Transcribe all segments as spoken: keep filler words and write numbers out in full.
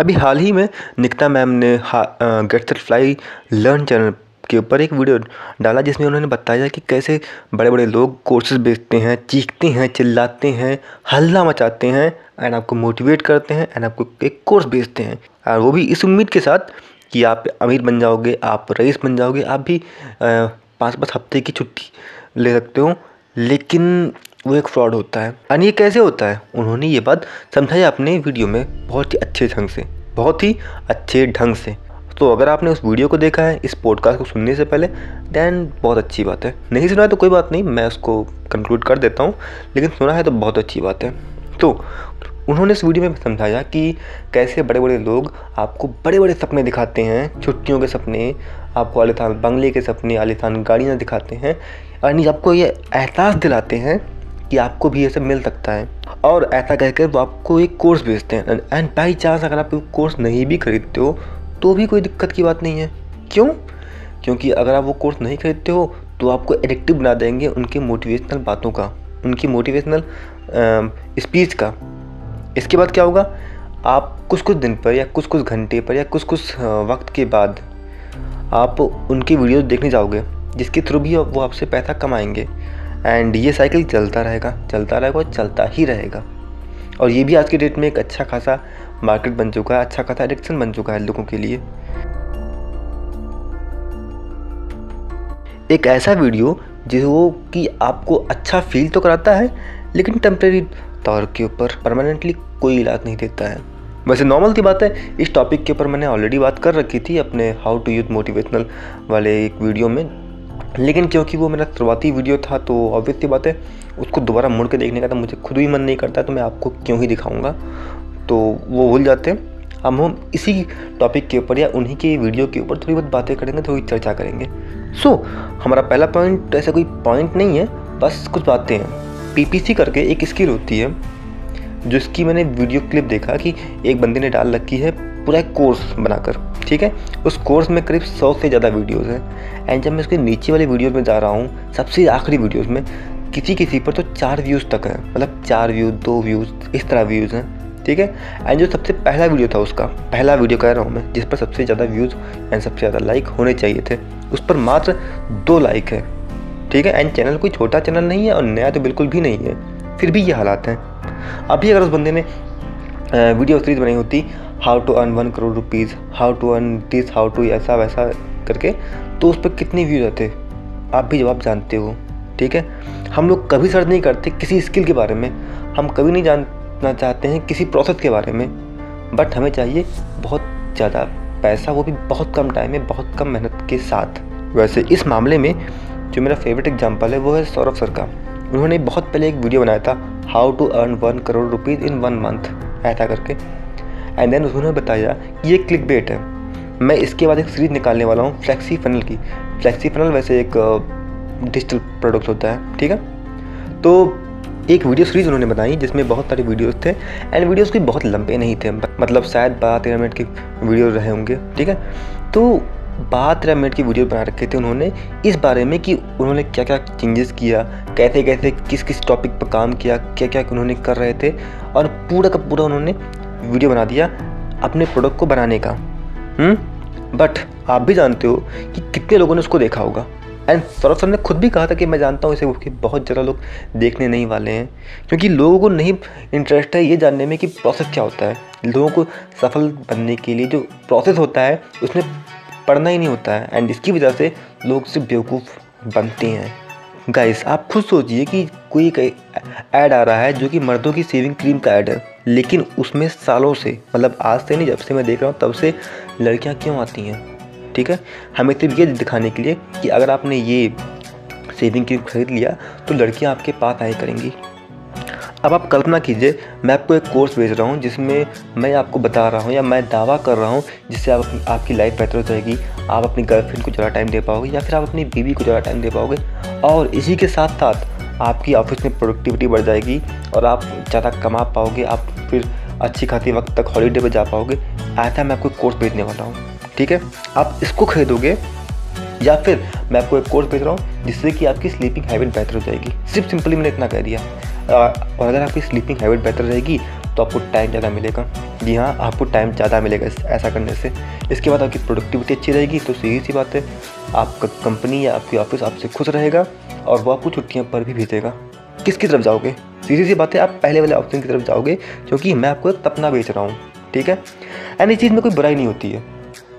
अभी हाल ही में निकिता मैम ने get set fly learn channel के ऊपर एक वीडियो डाला जिसमें उन्होंने बताया कि कैसे बड़े बड़े लोग कोर्सेज बेचते हैं, चीखते हैं, चिल्लाते हैं, हल्ला मचाते हैं एंड आपको मोटिवेट करते हैं एंड आपको एक कोर्स बेचते हैं और वो भी इस उम्मीद के साथ कि आप अमीर बन जाओगे, आप रईस बन जाओगे, आप भी पाँच पाँच हफ्ते की छुट्टी ले सकते हो। लेकिन वो एक फ्रॉड होता है। और ये कैसे होता है उन्होंने ये बात समझाई अपने वीडियो में बहुत ही अच्छे ढंग से बहुत ही अच्छे ढंग से। तो अगर आपने उस वीडियो को देखा है इस पॉडकास्ट को सुनने से पहले दैन बहुत अच्छी बात है, नहीं सुना है तो कोई बात नहीं, मैं उसको कंक्लूड कर देता हूँ, लेकिन सुना है तो बहुत अच्छी बात है। तो उन्होंने इस वीडियो में समझाया कि कैसे बड़े बड़े लोग आपको बड़े बड़े सपने दिखाते हैं, छुट्टियों के सपने, आपको आलीशान बंगले के सपने, आलीशान गाड़ियाँ दिखाते हैं और आपको ये एहसास दिलाते हैं कि आपको भी ये सब मिल सकता है और ऐसा कहकर वो आपको एक कोर्स बेचते हैं। एंड बाई चांस अगर आप कोर्स नहीं भी खरीदते हो तो भी कोई दिक्कत की बात नहीं है। क्यों? क्योंकि अगर आप वो कोर्स नहीं खरीदते हो तो आपको एडिक्टिव बना देंगे उनके मोटिवेशनल बातों का, उनकी मोटिवेशनल स्पीच का। इसके बाद क्या होगा, आप कुछ कुछ दिन पर या कुछ कुछ घंटे पर या कुछ कुछ वक्त के बाद आप उनकी वीडियो देखने जाओगे जिसके थ्रू भी वो आपसे पैसा कमाएंगे एंड ये साइकिल चलता रहेगा चलता रहेगा और चलता ही रहेगा। और ये भी आज के डेट में एक अच्छा खासा मार्केट बन चुका है, अच्छा खासा एडिक्शन बन चुका है लोगों के लिए। एक ऐसा वीडियो जो कि आपको अच्छा फील तो कराता है लेकिन टेम्प्रेरी तौर के ऊपर परमानेंटली कोई इलाज नहीं देता है। वैसे नॉर्मल की बात है, इस टॉपिक के ऊपर मैंने ऑलरेडी बात कर रखी थी अपने हाउ टू यूज मोटिवेशनल वाले एक वीडियो में, लेकिन क्योंकि वो मेरा शुरुआती वीडियो था तो ऑब्वियस सी बात है उसको दोबारा मुड़ के देखने का तो मुझे खुद भी मन नहीं करता, तो मैं आपको क्यों ही दिखाऊंगा, तो वो भूल जाते हैं। अब हम इसी टॉपिक के ऊपर या उन्हीं के वीडियो के ऊपर थोड़ी बहुत बातें करेंगे, थोड़ी चर्चा करेंगे। सो हमारा पहला पॉइंट ऐसा कोई पॉइंट नहीं है, बस कुछ बातें हैं। पीपीसी करके एक स्किल होती है जिसकी मैंने वीडियो क्लिप देखा कि एक बंदे ने डाल रखी है पूरा एक कोर्स बनाकर, ठीक है। उस कोर्स में करीब सौ से ज़्यादा वीडियोस हैं एंड जब मैं उसके नीचे वाले वीडियोस में जा रहा हूँ सबसे आखिरी वीडियोस में किसी किसी पर तो चार व्यूज़ तक है, मतलब चार व्यूज़, दो व्यूज़, इस तरह व्यूज़ हैं, ठीक है। एंड जो सबसे पहला वीडियो था उसका, पहला वीडियो कह रहा हूँ मैं, जिस पर सबसे ज़्यादा व्यूज़ एंड सबसे ज़्यादा लाइक होने चाहिए थे, उस पर मात्र दो लाइक है, ठीक है। एंड चैनल कोई छोटा चैनल नहीं है और नया तो बिल्कुल भी नहीं है, फिर भी ये हालात हैं। अभी अगर उस बंदे ने वीडियो सीरीज बनाई होती how to earn one crore rupees, how to earn this, how to ऐसा वैसा करके, तो उस पर कितने व्यूज़ आते आप भी जवाब जानते हो, ठीक है। हम लोग कभी सर्च नहीं करते किसी स्किल के बारे में, हम कभी नहीं जानना चाहते हैं किसी प्रोसेस के बारे में, बट हमें चाहिए बहुत ज़्यादा पैसा, वो भी बहुत कम टाइम में, बहुत कम मेहनत के साथ। वैसे इस मामले में जो मेरा फेवरेट एग्जाम्पल है वो है सौरभ सर का। उन्होंने बहुत पहले एक वीडियो बनाया था how to earn one crore rupees in one month ऐसा करके एंड देन उन्होंने बताया कि ये क्लिक बेट है, मैं इसके बाद एक सीरीज निकालने वाला हूँ फ्लैक्सी फनल की। फ्लैक्सी फनल वैसे एक डिजिटल प्रोडक्ट होता है, ठीक है। तो एक वीडियो सीरीज उन्होंने बनाई जिसमें बहुत सारे वीडियोस थे एंड वीडियोस भी बहुत लंबे नहीं थे, मतलब शायद बारह तेरह मिनट के वीडियो रहे होंगे, ठीक है। तो बारह तेरह मिनट की वीडियो बना रखे थे उन्होंने इस बारे में कि उन्होंने क्या क्या चेंजेस किया, कैसे कैसे किस किस टॉपिक पर काम किया, क्या क्या उन्होंने कर रहे थे और पूरा का पूरा उन्होंने वीडियो बना दिया अपने प्रोडक्ट को बनाने का। बट आप भी जानते हो कि कितने लोगों ने उसको देखा होगा एंड सौरभ सर ने खुद भी कहा था कि मैं जानता हूँ इसे कि बहुत ज़्यादा लोग देखने नहीं वाले हैं, क्योंकि लोगों को नहीं इंटरेस्ट है ये जानने में कि प्रोसेस क्या होता है। लोगों को सफल बनने के लिए जो प्रोसेस होता है उसमें पढ़ना ही नहीं होता है एंड इसकी वजह से लोग सिर्फ बेवकूफ़ बनते हैं। गाइस आप खुद सोचिए कि कोई एक ऐड आ रहा है जो कि मर्दों की शेविंग क्रीम का ऐड है, लेकिन उसमें सालों से, मतलब आज से नहीं, जब से मैं देख रहा हूँ तब से लड़कियाँ क्यों आती हैं, ठीक है। हमें सिर्फ ये दिखाने के लिए कि अगर आपने ये शेविंग क्रीम खरीद लिया तो लड़कियाँ आपके पास आए करेंगी। अब आप कल्पना कीजिए मैं आपको एक कोर्स भेज रहा हूँ जिसमें मैं आपको बता रहा हूँ या मैं दावा कर रहा हूँ जिससे आप, आपकी लाइफ बेहतर हो जाएगी, आप अपनी गर्लफ्रेंड को ज़्यादा टाइम दे पाओगे या फिर आप अपनी बीवी को ज़्यादा टाइम दे पाओगे और इसी के साथ साथ आपकी ऑफिस में प्रोडक्टिविटी बढ़ जाएगी और आप ज़्यादा कमा पाओगे, आप फिर अच्छी खासी वक्त तक हॉलीडे पर जा पाओगे। ऐसा मैं आपको कोर्स भेजने वाला हूँ, ठीक है। आप इसको खरीदोगे या फिर मैं आपको एक कोर्स भेज रहा हूँ जिससे कि आपकी स्लीपिंग हैबिट बेहतर हो जाएगी, सिर्फ सिंपली मैंने इतना कह दिया। और अगर आपकी स्लीपिंग हैबिट बेहतर रहेगी तो आपको टाइम ज़्यादा मिलेगा। जी हाँ, आपको टाइम ज़्यादा मिलेगा ऐसा करने से। इसके बाद आपकी प्रोडक्टिविटी अच्छी रहेगी, तो सीधी सी बात है आपका कंपनी या आपकी ऑफिस आपसे खुश रहेगा और वह आपको छुट्टियाँ पर भी भेजेगा। किसकी तरफ जाओगे? सीधी सी बात है आप पहले वाले ऑप्शन की तरफ जाओगे, क्योंकि मैं आपको सपना बेच रहा हूँ। ठीक है, एंड इस चीज़ में कोई बुराई नहीं होती है।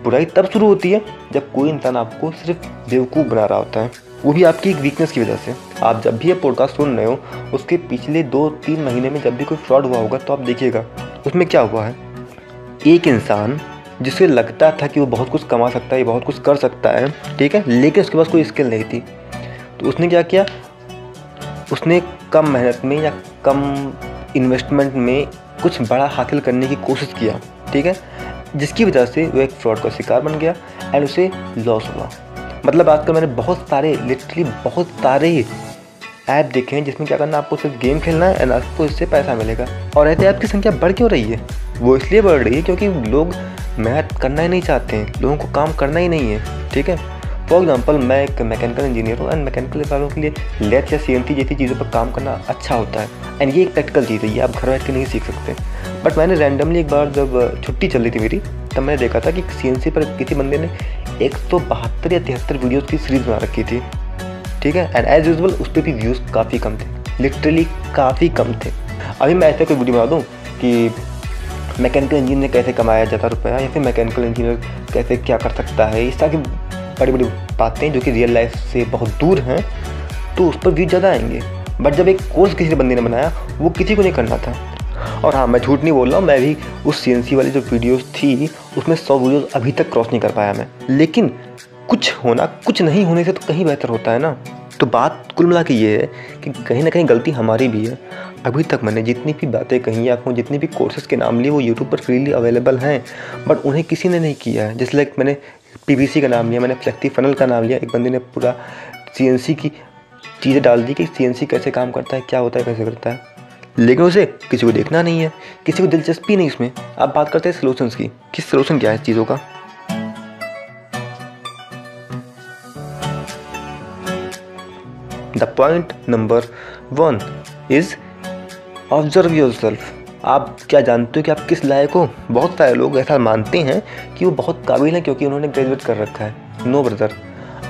बुराई तब शुरू होती है जब कोई इंसान आपको सिर्फ बेवकूफ़ बना रहा होता है, वो भी आपकी एक वीकनेस की वजह से। आप जब भी ये पॉडकास्ट सुन रहे हो, उसके पिछले दो तीन महीने में जब भी कोई फ्रॉड हुआ होगा तो आप देखिएगा उसमें क्या हुआ है। एक इंसान जिसे लगता था कि वो बहुत कुछ कमा सकता है, बहुत कुछ कर सकता है, ठीक है, लेकिन उसके पास कोई स्किल नहीं थी, तो उसने क्या किया, उसने कम मेहनत में या कम इन्वेस्टमेंट में कुछ बड़ा हासिल करने की कोशिश किया, ठीक है, जिसकी वजह से वो एक फ्रॉड का शिकार बन गया एंड उसे लॉस हुआ। मतलब आजकल मैंने बहुत सारे लिटरली बहुत सारे ऐप देखे हैं जिसमें क्या करना, आपको सिर्फ गेम खेलना है एंड आपको इससे पैसा मिलेगा। और ऐसे ऐप की संख्या बढ़ क्यों रही है? वो इसलिए बढ़ रही है क्योंकि लोग मेहनत करना ही नहीं चाहते हैं, लोगों को काम करना ही नहीं है। ठीक है, फॉर एग्ज़ाम्पल मैं एक मैकेनिकल इंजीनियर हूँ एंड मैकेनिकल वालों के लिए लेथ या सीएनसी जैसी चीज़ों पर काम करना अच्छा होता है एंड ये एक प्रैक्टिकल चीज़ है, ये आप घर बैठ के नहीं सीख सकते। बट मैंने रैंडमली एक बार जब छुट्टी चल रही थी मेरी, तब मैंने देखा था कि सीएनसी पर किसी बंदे ने एक सौ बहत्तर या तिहत्तर वीडियोज़ की सीरीज़ बना रखी थी, ठीक है, एंड एज यूजल उस पर भी व्यूज़ काफ़ी कम थे, लिटरली काफ़ी कम थे। अभी मैं ऐसा कोई वीडियो बना दूँ कि मैकेनिकल इंजीनियर ने कैसे कमाया ज़्यादा रुपया, या फिर मैकेनिकल इंजीनियर कैसे क्या कर सकता है, इस तरह की बड़ी बड़ी बातें जो कि रियल लाइफ से बहुत दूर हैं, तो उस पर व्यूज ज़्यादा आएंगे। बट जब एक कोर्स किसी बंदे ने बनाया, वो किसी को नहीं करना था। और हाँ, मैं झूठ नहीं बोल रहा हूँ, मैं भी उस सी एन सी वाली जो वीडियोस थी उसमें सौ वीडियोस अभी तक क्रॉस नहीं कर पाया मैं, लेकिन कुछ होना कुछ नहीं होने से तो कहीं बेहतर होता है ना। तो बात कुल मिला के ये है कि कहीं ना कहीं गलती हमारी भी है। अभी तक मैंने जितनी भी बातें कही, आपको जितने भी कोर्सेज़ के नाम लिए, वो यूट्यूब पर फ्रीली अवेलेबल हैं, बट उन्हें किसी ने नहीं किया है। जैसे लाइक मैंने पीवीसी का नाम लिया, मैंने फ्लेक्सी फनल का नाम लिया, एक बंदे ने पूरा सीएनसी की चीज़ें डाल दी कि सीएनसी कैसे काम करता है, क्या होता है, कैसे करता है, लेकिन उसे किसी को देखना नहीं है, किसी को दिलचस्पी नहीं इसमें। अब बात करते हैं सॉल्यूशंस की, कि सॉल्यूशन क्या है इस चीज़ों का। The point number one is observe yourself. आप क्या जानते हो कि आप किस लायक हो? बहुत सारे लोग ऐसा मानते हैं कि वो बहुत काबिल हैं क्योंकि उन्होंने ग्रेजुएट कर रखा है। नो ब्रदर,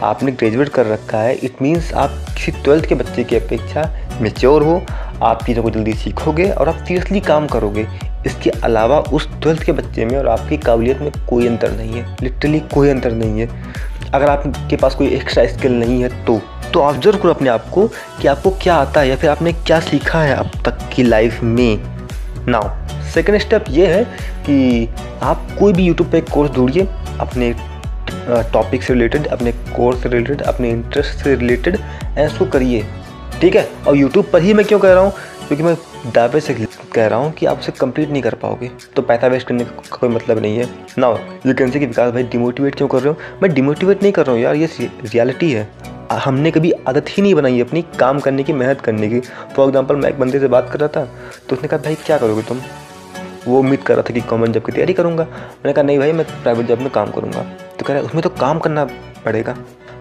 आपने ग्रेजुएट कर रखा है, इट मीन्स आप किसी ट्वेल्थ के बच्चे की अपेक्षा मेच्योर हो, आप चीज़ों को जल्दी सीखोगे और आप सीरियसली काम करोगे। इसके अलावा उस ट्वेल्थ के बच्चे में और आपकी काबिलियत में कोई अंतर नहीं है, लिटरली कोई अंतर नहीं है। अगर आपके पास कोई एक्स्ट्रा स्किल नहीं है तो तो ऑब्जर्व करो अपने आप को कि आपको क्या आता है या फिर आपने क्या सीखा है अब तक की लाइफ में। नाउ सेकेंड स्टेप ये है कि आप कोई भी यूट्यूब पे कोर्स ढूंढिए, अपने टॉपिक से रिलेटेड, अपने कोर्स से रिलेटेड, अपने इंटरेस्ट से रिलेटेड, ऐसा करिए, ठीक है। और यूट्यूब पर ही मैं क्यों कह रहा हूँ, क्योंकि मैं दावे से कह रहा हूँ कि आप उसे कंप्लीट नहीं कर पाओगे, तो पैसा वेस्ट करने का कोई मतलब नहीं है। नाउ यू कैन से कि विकास भाई डिमोटिवेट क्यों कर रहे हो? मैं डिमोटिवेट नहीं कर रहा हूँ यार, ये रियलिटी है। हमने कभी आदत ही नहीं बनाई अपनी काम करने की, मेहनत करने की। फॉर एग्जांपल मैं एक बंदे से बात कर रहा था, तो उसने कहा भाई क्या करोगे तुम? वो उम्मीद कर रहा था कि गवर्नमेंट जॉब की तैयारी करूँगा। मैंने कहा नहीं भाई, मैं प्राइवेट जॉब में काम करूँगा। तो कह रहा है उसमें तो काम करना पड़ेगा।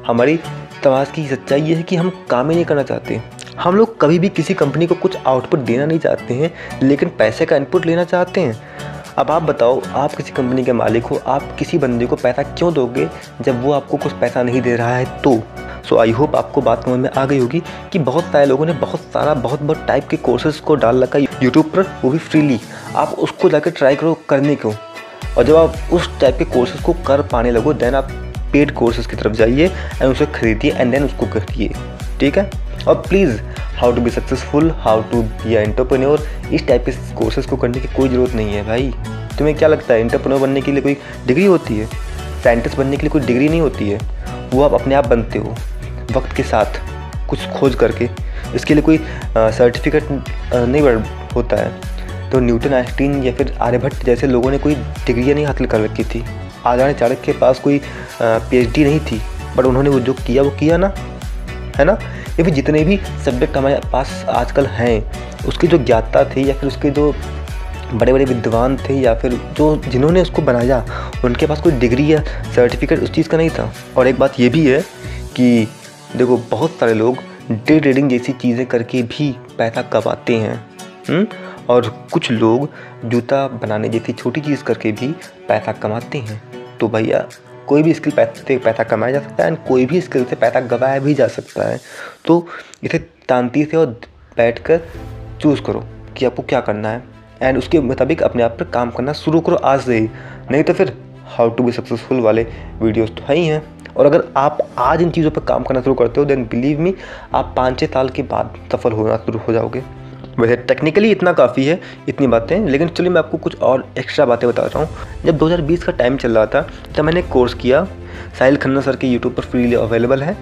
हमारी समाज की सच्चाई ये है कि हम काम ही नहीं करना चाहते। हम लोग कभी भी किसी कंपनी को कुछ आउटपुट देना नहीं चाहते हैं, लेकिन पैसे का इनपुट लेना चाहते हैं। अब आप बताओ, आप किसी कंपनी के मालिक हो, आप किसी बंदे को पैसा क्यों दोगे जब वो आपको कुछ पैसा नहीं दे रहा है? तो सो आई होप आपको बात समझ में आ गई होगी कि बहुत सारे लोगों ने बहुत सारा बहुत बहुत टाइप के कोर्सेज को डाल रखा है यूट्यूब पर, वो भी फ्रीली। आप उसको जाकर ट्राई करो करने को, और जब आप उस टाइप के कोर्सेज को कर पाने लगो, देन आप पेड कोर्सेज की तरफ जाइए एंड उसे खरीदिए एंड देन उसको करिए, ठीक है। और please how to be successful, how to be entrepreneur, इस टाइप के कोर्सेज को करने की कोई ज़रूरत नहीं है भाई। तुम्हें क्या लगता है एंटरप्रेन्योर बनने के लिए कोई डिग्री होती है? साइंटिस्ट बनने के लिए कोई डिग्री नहीं होती है, वो आप अपने आप बनते हो वक्त के साथ, कुछ खोज करके। इसके लिए कोई सर्टिफिकेट नहीं होता है। तो न्यूटन, आइंस्टीन या फिर आर्यभट्ट जैसे लोगों ने कोई डिग्रियाँ नहीं हासिल कर रखी थी। आचार्य चाणक्य के पास कोई पीएचडी नहीं थी, बट उन्होंने वो जो किया वो किया ना, है ना। या फिर जितने भी सब्जेक्ट हमारे पास आजकल हैं, उसके जो ज्ञाता थे या फिर उसके जो बड़े बड़े विद्वान थे या फिर जो जिन्होंने उसको बनाया, उनके पास कोई डिग्री या सर्टिफिकेट उस चीज़ का नहीं था। और एक बात ये भी है कि देखो, बहुत सारे लोग डे ट्रेडिंग जैसी चीज़ें करके भी पैसा कमाते हैं। और कुछ लोग जूता बनाने जैसी छोटी चीज़ करके भी पैसा कमाते हैं। तो भैया कोई भी स्किल पैसे पैसा कमाया जा सकता है एंड कोई भी स्किल से पैसा गवाया भी जा सकता है। तो इसे तांती से और बैठ कर चूज़ करो कि आपको क्या करना है एंड उसके मुताबिक अपने आप पर काम करना शुरू करो आज से ही। नहीं तो फिर हाउ टू बी सक्सेसफुल वाले वीडियोस तो है ही हैं, और अगर आप आज इन चीज़ों पर काम करना शुरू करते हो देन बिलीव मी आप पाँच छः साल के बाद सफल होना शुरू हो जाओगे। वैसे टेक्निकली इतना काफ़ी है, इतनी बातें, लेकिन चलिए मैं आपको कुछ और एक्स्ट्रा बातें बता रहा हूँ। जब दो हज़ार बीस का टाइम चल रहा था तब मैंने कोर्स किया, साहिल खन्ना सर के यूट्यूब पर फ्रीली अवेलेबल है,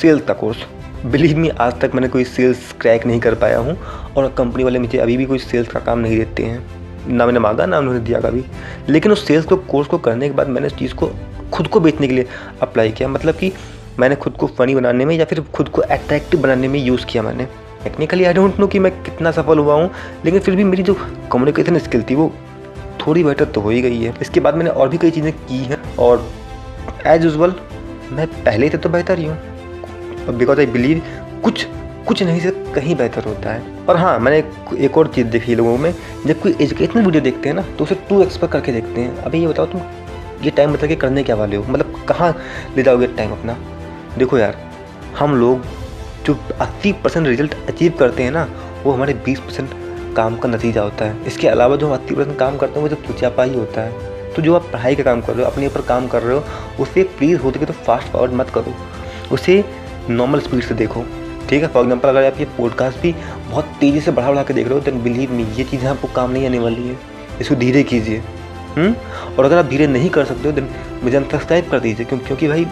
सेल्स का कोर्स। बिलीव मी आज तक मैंने कोई सेल्स क्रैक नहीं कर पाया हूँ और कंपनी वाले मुझे अभी भी कोई सेल्स का काम नहीं देते हैं, ना मैंने मांगा ना उन्होंने दिया कभी। लेकिन उस सेल्स को कोर्स को करने के बाद मैंने उस चीज़ को खुद को बेचने के लिए अप्लाई किया, मतलब कि मैंने खुद को फ़नी बनाने में या फिर खुद को अट्रैक्टिव बनाने में यूज़ किया। मैंने टेक्निकली आई डोंट नो कि मैं कितना सफल हुआ हूँ, लेकिन फिर भी मेरी जो कम्युनिकेशन स्किल थी वो थोड़ी बेटर तो हो ही गई है। इसके बाद मैंने और भी कई चीज़ें की हैं और एज यूजल मैं पहले से तो बेहतर ही हूँ, बिकॉज आई बिलीव कुछ कुछ नहीं से कहीं बेहतर होता है। और हाँ, मैंने एक और चीज़ देखी लोगों में, जब कोई एजुकेशनल वीडियो देखते हैं ना तो उसे टू एक्सपर्ट करके देखते हैं। अभी ये बताओ तुम ये टाइम बता के करने क्या वाले हो, मतलब कहाँ ले जाओगे टाइम अपना। देखो यार, हम लोग जो अस्सी परसेंट रिजल्ट अचीव करते हैं ना वो हमारे बीस परसेंट काम का नतीजा होता है। इसके अलावा जो हम अस्सी परसेंट काम करते हैं वो जब पूछापा ही होता है। तो जो आप पढ़ाई का काम कर रहे हो, अपने ऊपर काम कर रहे हो, उसे प्लीज़ होते तो फास्ट फॉरवर्ड मत करो, उसे नॉर्मल स्पीड से देखो, ठीक है। फॉर एग्जाम्पल, अगर आप ये पॉडकास्ट भी बहुत तेज़ी से बढ़ा बढ़ा के देख रहे हो देन बिलीव मी ये चीज़ें आपको काम नहीं आने वाली है, इसको धीरे कीजिए। और अगर आप धीरे नहीं कर सकते हो देन मुझे अनसब्सक्राइब कर दीजिए, क्यों क्योंकि भाई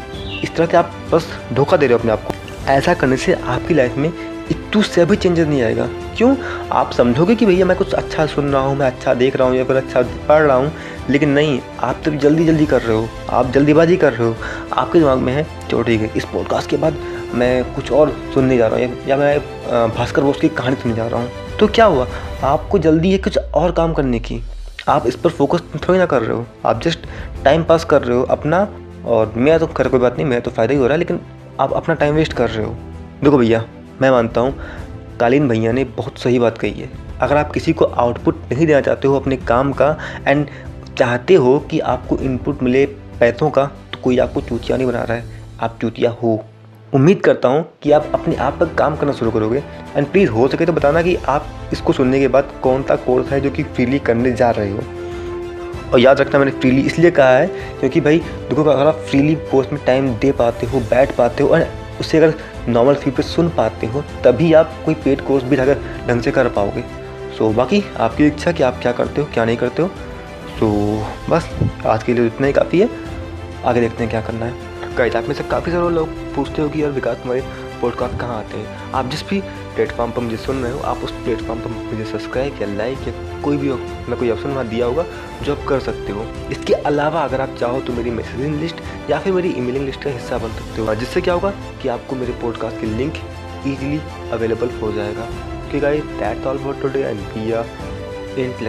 इस तरह से आप बस धोखा दे रहे हो अपने आप को। ऐसा करने से आपकी लाइफ में इतू से भी चेंजेस नहीं आएगा। क्यों? आप समझोगे कि भैया मैं कुछ अच्छा सुन रहा हूँ, मैं अच्छा देख रहा हूँ या फिर अच्छा पढ़ रहा हूँ, लेकिन नहीं, आप तो जल्दी जल्दी कर रहे हो, आप जल्दीबाजी कर रहे हो। आपके दिमाग में है चलो ठीक है, इस पॉडकास्ट के बाद मैं कुछ और सुनने जा रहा हूँ या मैं भास्कर बोस की कहानी सुनने जा रहा हूँ। तो क्या हुआ, आपको जल्दी है कुछ और काम करने की, आप इस पर फोकस थोड़ी ना कर रहे हो, आप जस्ट टाइम पास कर रहे हो अपना। और मेरा तो खैर कोई बात नहीं, मेरा तो फ़ायदा ही हो रहा है, लेकिन आप अपना टाइम वेस्ट कर रहे हो। देखो भैया, मैं मानता हूँ कालीन भैया ने बहुत सही बात कही है, अगर आप किसी को आउटपुट नहीं देना चाहते हो अपने काम का एंड चाहते हो कि आपको इनपुट मिले पैसों का, तो कोई आपको चूतिया नहीं बना रहा है, आप चूतिया हो। उम्मीद करता हूँ कि आप अपने आप पर काम करना शुरू करोगे एंड प्लीज़ हो सके तो बताना कि आप इसको सुनने के बाद कौन सा कोर्स है जो कि फ्रीली करने जा रहे हो। और याद रखना, मैंने फ्रीली इसलिए कहा है क्योंकि भाई देखो, अगर आप फ्रीली कोर्स में टाइम दे पाते हो, बैठ पाते हो और उससे अगर नॉर्मल फील पर सुन पाते हो तभी आप कोई पेड कोर्स भी अगर ढंग से कर पाओगे। सो बाकी आपकी इच्छा कि आप क्या करते हो क्या नहीं करते हो। सो बस आज के लिए इतना ही काफ़ी है, आगे देखते हैं क्या करना है। गाइस, आप में से काफ़ी सारे लोग पूछते हो कि यार विकास तुम्हारे पॉडकास्ट कहाँ आते हैं। आप जिस भी प्लेटफॉर्म पर मुझे सुन रहे हो आप उस प्लेटफॉर्म पर मुझे सब्सक्राइब या लाइक या कोई भी ना कोई ऑप्शन वहाँ दिया होगा जो आप कर सकते हो। इसके अलावा अगर आप चाहो तो मेरी मैसेजिंग लिस्ट या फिर मेरी ईमेलिंग लिस्ट का हिस्सा बन सकते हो, जिससे क्या होगा कि आपको मेरे पॉडकास्ट की लिंक ईजिली अवेलेबल हो जाएगा। Okay guys, that's all for today and be intelligent.